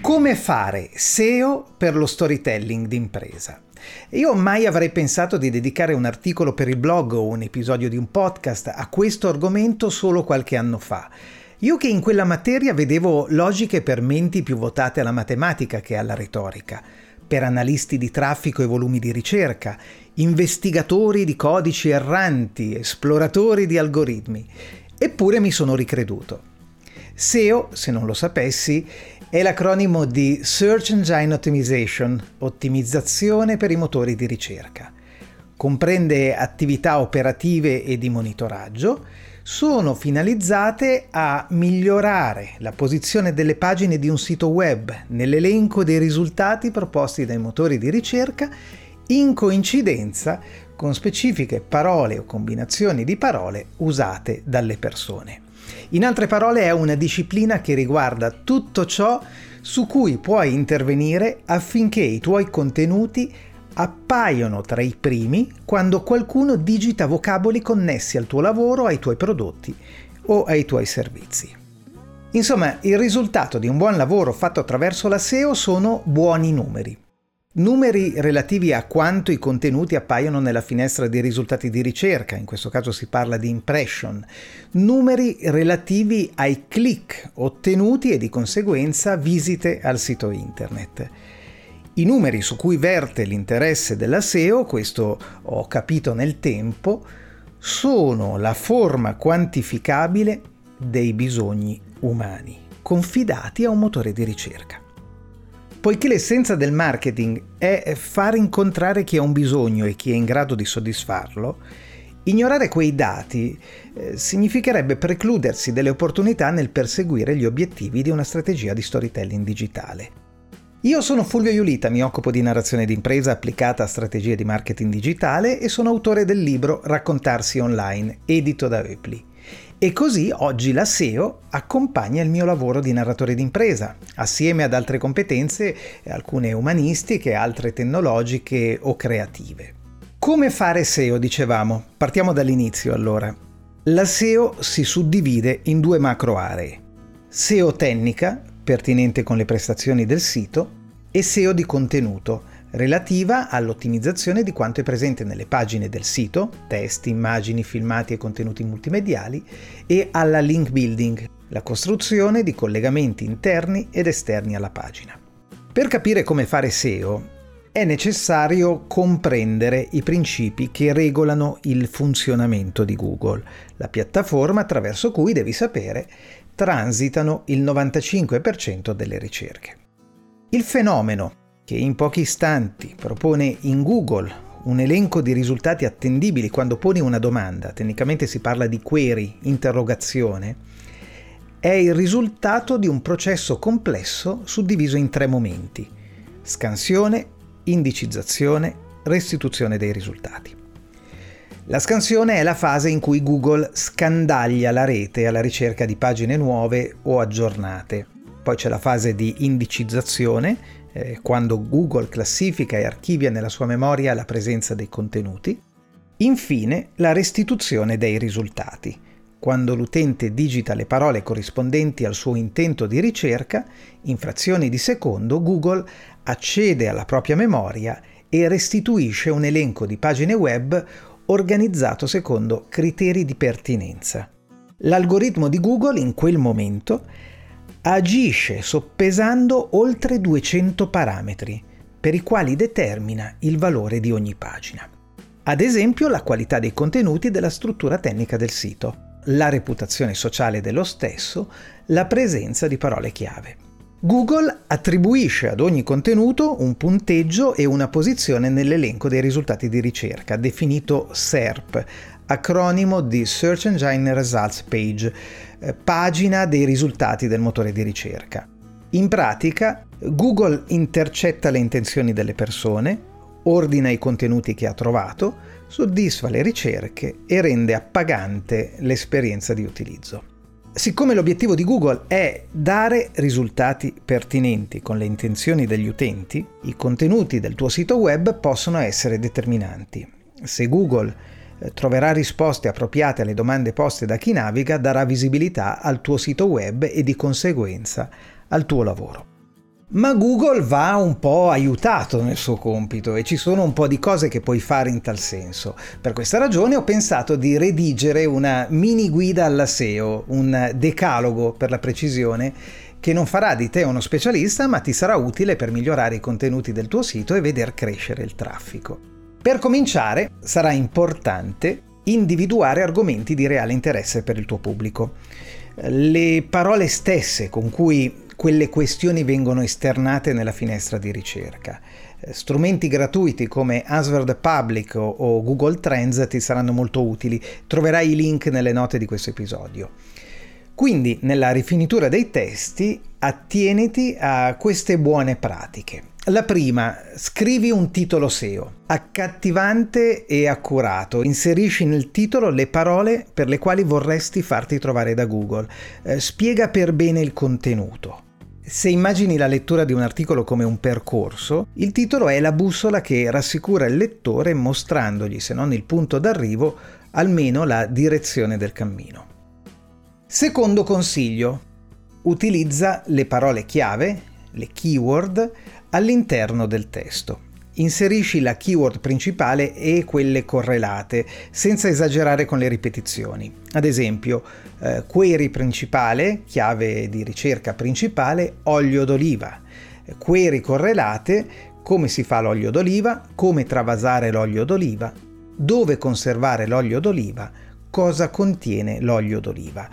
Come fare SEO per lo storytelling d'impresa? Io mai avrei pensato di dedicare un articolo per il blog o un episodio di un podcast a questo argomento solo qualche anno fa. Io che in quella materia vedevo logiche per menti più votate alla matematica che alla retorica, per analisti di traffico e volumi di ricerca, investigatori di codici erranti, esploratori di algoritmi. Eppure mi sono ricreduto. SEO, se non lo sapessi, è l'acronimo di Search Engine Optimization, ottimizzazione per i motori di ricerca. Comprende attività operative e di monitoraggio, sono finalizzate a migliorare la posizione delle pagine di un sito web nell'elenco dei risultati proposti dai motori di ricerca in coincidenza con specifiche parole o combinazioni di parole usate dalle persone. In altre parole, è una disciplina che riguarda tutto ciò su cui puoi intervenire affinché i tuoi contenuti appaiono tra i primi quando qualcuno digita vocaboli connessi al tuo lavoro, ai tuoi prodotti o ai tuoi servizi. Insomma, il risultato di un buon lavoro fatto attraverso la SEO sono buoni numeri. Numeri relativi a quanto i contenuti appaiono nella finestra dei risultati di ricerca, in questo caso si parla di impression, numeri relativi ai click ottenuti e di conseguenza visite al sito internet. I numeri su cui verte l'interesse della SEO, questo ho capito nel tempo, sono la forma quantificabile dei bisogni umani, confidati a un motore di ricerca. Poiché l'essenza del marketing è far incontrare chi ha un bisogno e chi è in grado di soddisfarlo, ignorare quei dati significherebbe precludersi delle opportunità nel perseguire gli obiettivi di una strategia di storytelling digitale. Io sono Fulvio Iulita, mi occupo di narrazione d'impresa applicata a strategie di marketing digitale e sono autore del libro Raccontarsi Online, edito da Reply. E così oggi la SEO accompagna il mio lavoro di narratore d'impresa, assieme ad altre competenze, alcune umanistiche, altre tecnologiche o creative. Come fare SEO, dicevamo? Partiamo dall'inizio allora. La SEO si suddivide in due macro aree: SEO tecnica, pertinente con le prestazioni del sito, e SEO di contenuto, relativa all'ottimizzazione di quanto è presente nelle pagine del sito, testi, immagini, filmati e contenuti multimediali, e alla link building, la costruzione di collegamenti interni ed esterni alla pagina. Per capire come fare SEO è necessario comprendere i principi che regolano il funzionamento di Google, la piattaforma attraverso cui, devi sapere, transitano il 95% delle ricerche. Il fenomeno che in pochi istanti propone in Google un elenco di risultati attendibili quando poni una domanda, tecnicamente si parla di query, interrogazione, è il risultato di un processo complesso suddiviso in tre momenti: scansione, indicizzazione, restituzione dei risultati. La scansione è la fase in cui Google scandaglia la rete alla ricerca di pagine nuove o aggiornate. Poi c'è la fase di indicizzazione, quando Google classifica e archivia nella sua memoria la presenza dei contenuti. Infine, la restituzione dei risultati, quando l'utente digita le parole corrispondenti al suo intento di ricerca, in frazioni di secondo Google accede alla propria memoria e restituisce un elenco di pagine web organizzato secondo criteri di pertinenza. L'algoritmo di Google in quel momento agisce soppesando oltre 200 parametri, per i quali determina il valore di ogni pagina. Ad esempio, la qualità dei contenuti e della struttura tecnica del sito, la reputazione sociale dello stesso, la presenza di parole chiave. Google attribuisce ad ogni contenuto un punteggio e una posizione nell'elenco dei risultati di ricerca, definito SERP, acronimo di Search Engine Results Page, pagina dei risultati del motore di ricerca. In pratica, Google intercetta le intenzioni delle persone, ordina i contenuti che ha trovato, soddisfa le ricerche e rende appagante l'esperienza di utilizzo. Siccome l'obiettivo di Google è dare risultati pertinenti con le intenzioni degli utenti, i contenuti del tuo sito web possono essere determinanti. Se Google troverà risposte appropriate alle domande poste da chi naviga, darà visibilità al tuo sito web e di conseguenza al tuo lavoro. Ma Google va un po' aiutato nel suo compito e ci sono un po' di cose che puoi fare in tal senso. Per questa ragione ho pensato di redigere una mini guida alla SEO, un decalogo per la precisione, che non farà di te uno specialista ma ti sarà utile per migliorare i contenuti del tuo sito e veder crescere il traffico. Per cominciare sarà importante individuare argomenti di reale interesse per il tuo pubblico. Le parole stesse con cui quelle questioni vengono esternate nella finestra di ricerca. Strumenti gratuiti come Answer the Public o Google Trends ti saranno molto utili. Troverai i link nelle note di questo episodio. Quindi, nella rifinitura dei testi, attieniti a queste buone pratiche. La prima, scrivi un titolo SEO, accattivante e accurato. Inserisci nel titolo le parole per le quali vorresti farti trovare da Google. Spiega per bene il contenuto. Se immagini la lettura di un articolo come un percorso, il titolo è la bussola che rassicura il lettore mostrandogli, se non il punto d'arrivo, almeno la direzione del cammino. Secondo consiglio, utilizza le parole chiave, le keyword, all'interno del testo. Inserisci la keyword principale e quelle correlate, senza esagerare con le ripetizioni. Ad esempio, query principale, chiave di ricerca principale, olio d'oliva. Query correlate, come si fa l'olio d'oliva, come travasare l'olio d'oliva, dove conservare l'olio d'oliva, cosa contiene l'olio d'oliva.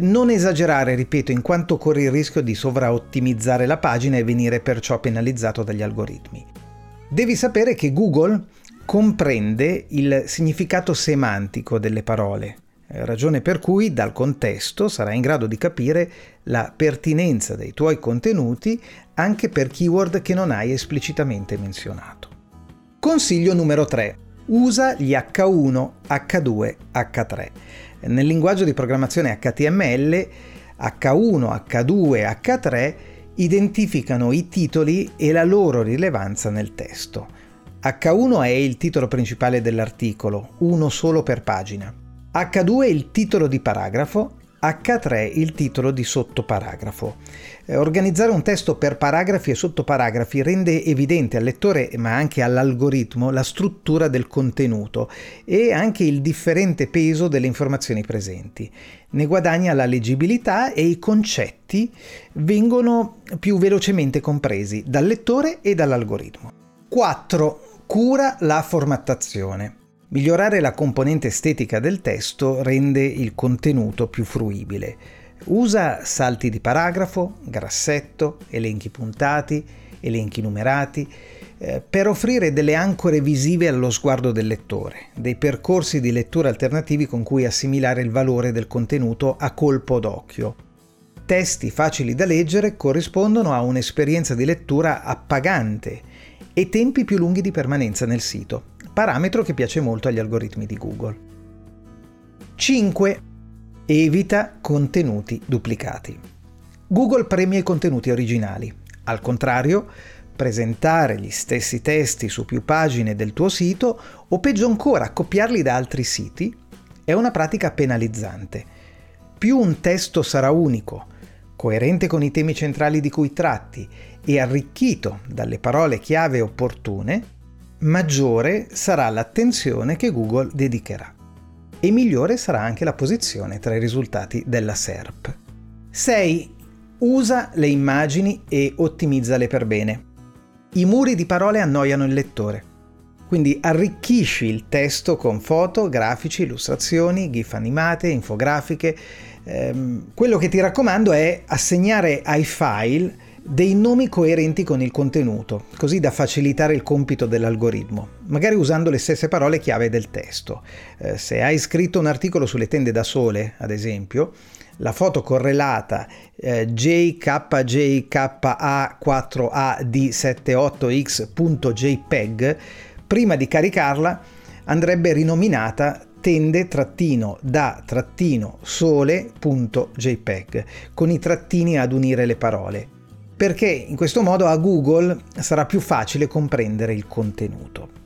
Non esagerare, ripeto, in quanto corri il rischio di sovraottimizzare la pagina e venire perciò penalizzato dagli algoritmi. Devi sapere che Google comprende il significato semantico delle parole, ragione per cui dal contesto sarà in grado di capire la pertinenza dei tuoi contenuti anche per keyword che non hai esplicitamente menzionato. Consiglio numero 3. Usa gli H1, H2, H3. Nel linguaggio di programmazione HTML, H1, H2, H3 identificano i titoli e la loro rilevanza nel testo. H1 è il titolo principale dell'articolo, uno solo per pagina. H2 è il titolo di paragrafo, H3 il titolo di sottoparagrafo. Organizzare un testo per paragrafi e sottoparagrafi rende evidente al lettore, ma anche all'algoritmo, la struttura del contenuto e anche il differente peso delle informazioni presenti. Ne guadagna la leggibilità e i concetti vengono più velocemente compresi dal lettore e dall'algoritmo. 4. Cura la formattazione. Migliorare la componente estetica del testo rende il contenuto più fruibile. Usa salti di paragrafo, grassetto, elenchi puntati, elenchi numerati, per offrire delle ancore visive allo sguardo del lettore, dei percorsi di lettura alternativi con cui assimilare il valore del contenuto a colpo d'occhio. Testi facili da leggere corrispondono a un'esperienza di lettura appagante e tempi più lunghi di permanenza nel sito. Parametro che piace molto agli algoritmi di Google. 5. Evita contenuti duplicati. Google premia i contenuti originali. Al contrario, presentare gli stessi testi su più pagine del tuo sito o peggio ancora copiarli da altri siti è una pratica penalizzante. Più un testo sarà unico, coerente con i temi centrali di cui tratti e arricchito dalle parole chiave opportune, maggiore sarà l'attenzione che Google dedicherà e migliore sarà anche la posizione tra i risultati della SERP. 6. Usa le immagini e ottimizzale per bene. I muri di parole annoiano il lettore, quindi arricchisci il testo con foto, grafici, illustrazioni, GIF animate, infografiche. Quello che ti raccomando è assegnare ai file dei nomi coerenti con il contenuto, così da facilitare il compito dell'algoritmo, magari usando le stesse parole chiave del testo. Se hai scritto un articolo sulle tende da sole, ad esempio, la foto correlata jkjka4ad78x.jpg, prima di caricarla andrebbe rinominata tende-da-sole.jpg, con i trattini ad unire le parole, perché in questo modo a Google sarà più facile comprendere il contenuto.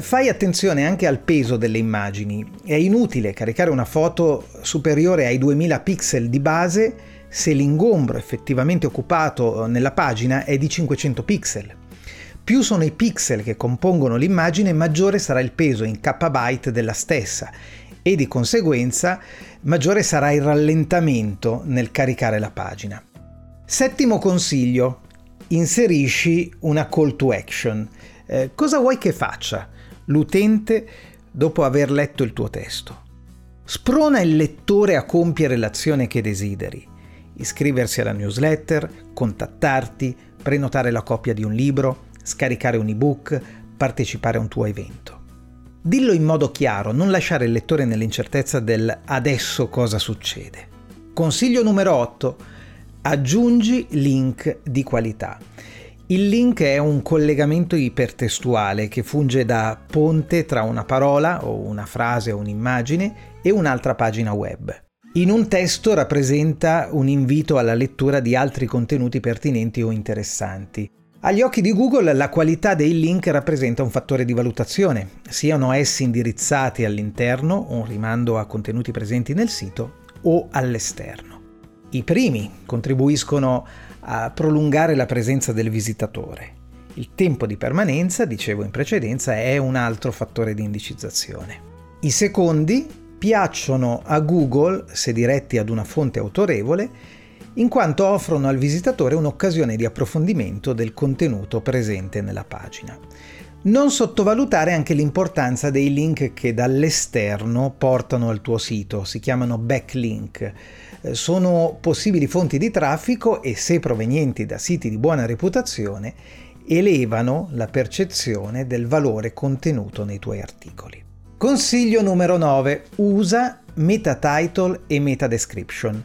Fai attenzione anche al peso delle immagini. È inutile caricare una foto superiore ai 2000 pixel di base se l'ingombro effettivamente occupato nella pagina è di 500 pixel. Più sono i pixel che compongono l'immagine, maggiore sarà il peso in kbyte della stessa e di conseguenza maggiore sarà il rallentamento nel caricare la pagina. Settimo consiglio: inserisci una call to action. Cosa vuoi che faccia l'utente dopo aver letto il tuo testo? Sprona il lettore a compiere l'azione che desideri: iscriversi alla newsletter, contattarti, prenotare la copia di un libro, scaricare un ebook, partecipare a un tuo evento. Dillo in modo chiaro, non lasciare il lettore nell'incertezza del adesso cosa succede. Consiglio numero 8: aggiungi link di qualità. Il link è un collegamento ipertestuale che funge da ponte tra una parola o una frase o un'immagine e un'altra pagina web. In un testo rappresenta un invito alla lettura di altri contenuti pertinenti o interessanti. Agli occhi di Google la qualità dei link rappresenta un fattore di valutazione, siano essi indirizzati all'interno, un rimando a contenuti presenti nel sito, o all'esterno. I primi contribuiscono a prolungare la presenza del visitatore. Il tempo di permanenza, dicevo in precedenza, è un altro fattore di indicizzazione. I secondi piacciono a Google se diretti ad una fonte autorevole, in quanto offrono al visitatore un'occasione di approfondimento del contenuto presente nella pagina. Non sottovalutare anche l'importanza dei link che dall'esterno portano al tuo sito, si chiamano backlink. Sono possibili fonti di traffico e, se provenienti da siti di buona reputazione, elevano la percezione del valore contenuto nei tuoi articoli. Consiglio numero 9: usa meta title e meta description.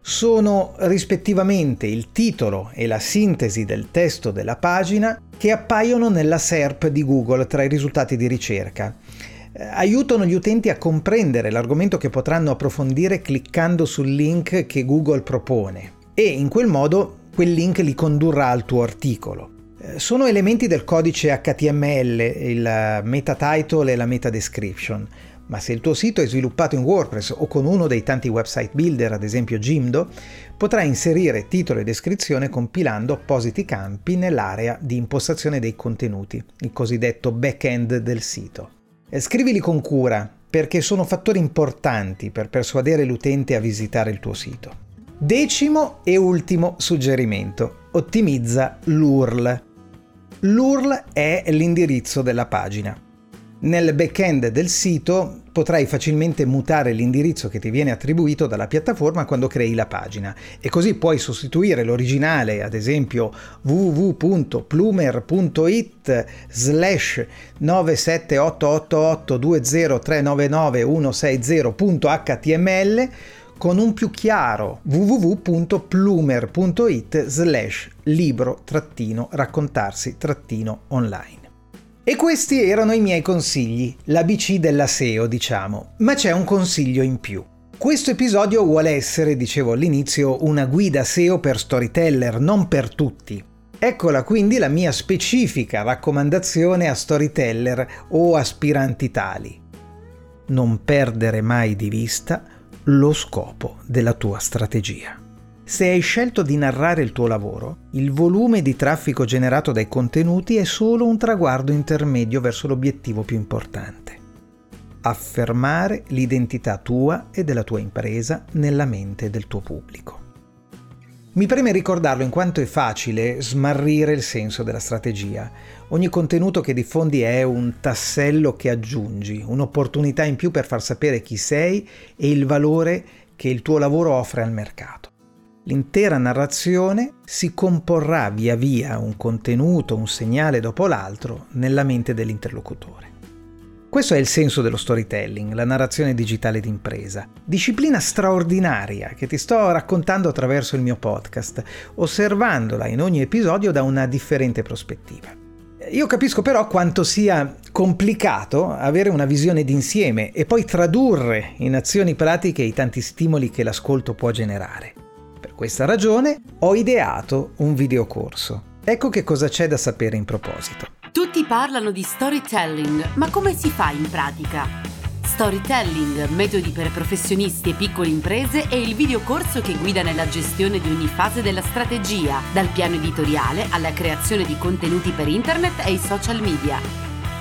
Sono rispettivamente il titolo e la sintesi del testo della pagina che appaiono nella SERP di Google tra i risultati di ricerca. Aiutano gli utenti a comprendere l'argomento che potranno approfondire cliccando sul link che Google propone, e in quel modo quel link li condurrà al tuo articolo. Sono elementi del codice HTML, il meta title e la meta description. Ma se il tuo sito è sviluppato in WordPress o con uno dei tanti website builder, ad esempio Jimdo, potrai inserire titolo e descrizione compilando appositi campi nell'area di impostazione dei contenuti, il cosiddetto back-end del sito. Scrivili con cura, perché sono fattori importanti per persuadere l'utente a visitare il tuo sito. Decimo e ultimo suggerimento: ottimizza l'URL. L'URL è l'indirizzo della pagina. Nel back-end del sito potrai facilmente mutare l'indirizzo che ti viene attribuito dalla piattaforma quando crei la pagina, e così puoi sostituire l'originale, ad esempio www.plumer.it/9788820399160.html con un più chiaro www.plumer.it/libro-raccontarsi-online. E questi erano i miei consigli, l'ABC della SEO, diciamo, ma c'è un consiglio in più. Questo episodio vuole essere, dicevo all'inizio, una guida SEO per storyteller, non per tutti. Eccola quindi la mia specifica raccomandazione a storyteller o aspiranti tali: non perdere mai di vista lo scopo della tua strategia. Se hai scelto di narrare il tuo lavoro, il volume di traffico generato dai contenuti è solo un traguardo intermedio verso l'obiettivo più importante: affermare l'identità tua e della tua impresa nella mente del tuo pubblico. Mi preme ricordarlo, in quanto è facile smarrire il senso della strategia. Ogni contenuto che diffondi è un tassello che aggiungi, un'opportunità in più per far sapere chi sei e il valore che il tuo lavoro offre al mercato. L'intera narrazione si comporrà via via, un contenuto, un segnale dopo l'altro, nella mente dell'interlocutore. Questo è il senso dello storytelling, la narrazione digitale d'impresa, disciplina straordinaria che ti sto raccontando attraverso il mio podcast, osservandola in ogni episodio da una differente prospettiva. Io capisco però quanto sia complicato avere una visione d'insieme e poi tradurre in azioni pratiche i tanti stimoli che l'ascolto può generare. Per questa ragione ho ideato un videocorso. Ecco che cosa c'è da sapere in proposito. Tutti parlano di storytelling, ma come si fa in pratica? Storytelling, metodi per professionisti e piccole imprese è il videocorso che guida nella gestione di ogni fase della strategia, dal piano editoriale alla creazione di contenuti per internet e i social media.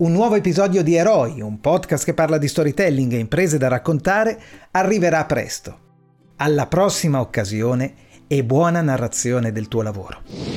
Un nuovo episodio di Eroi, un podcast che parla di storytelling e imprese da raccontare, arriverà presto. Alla prossima occasione e buona narrazione del tuo lavoro.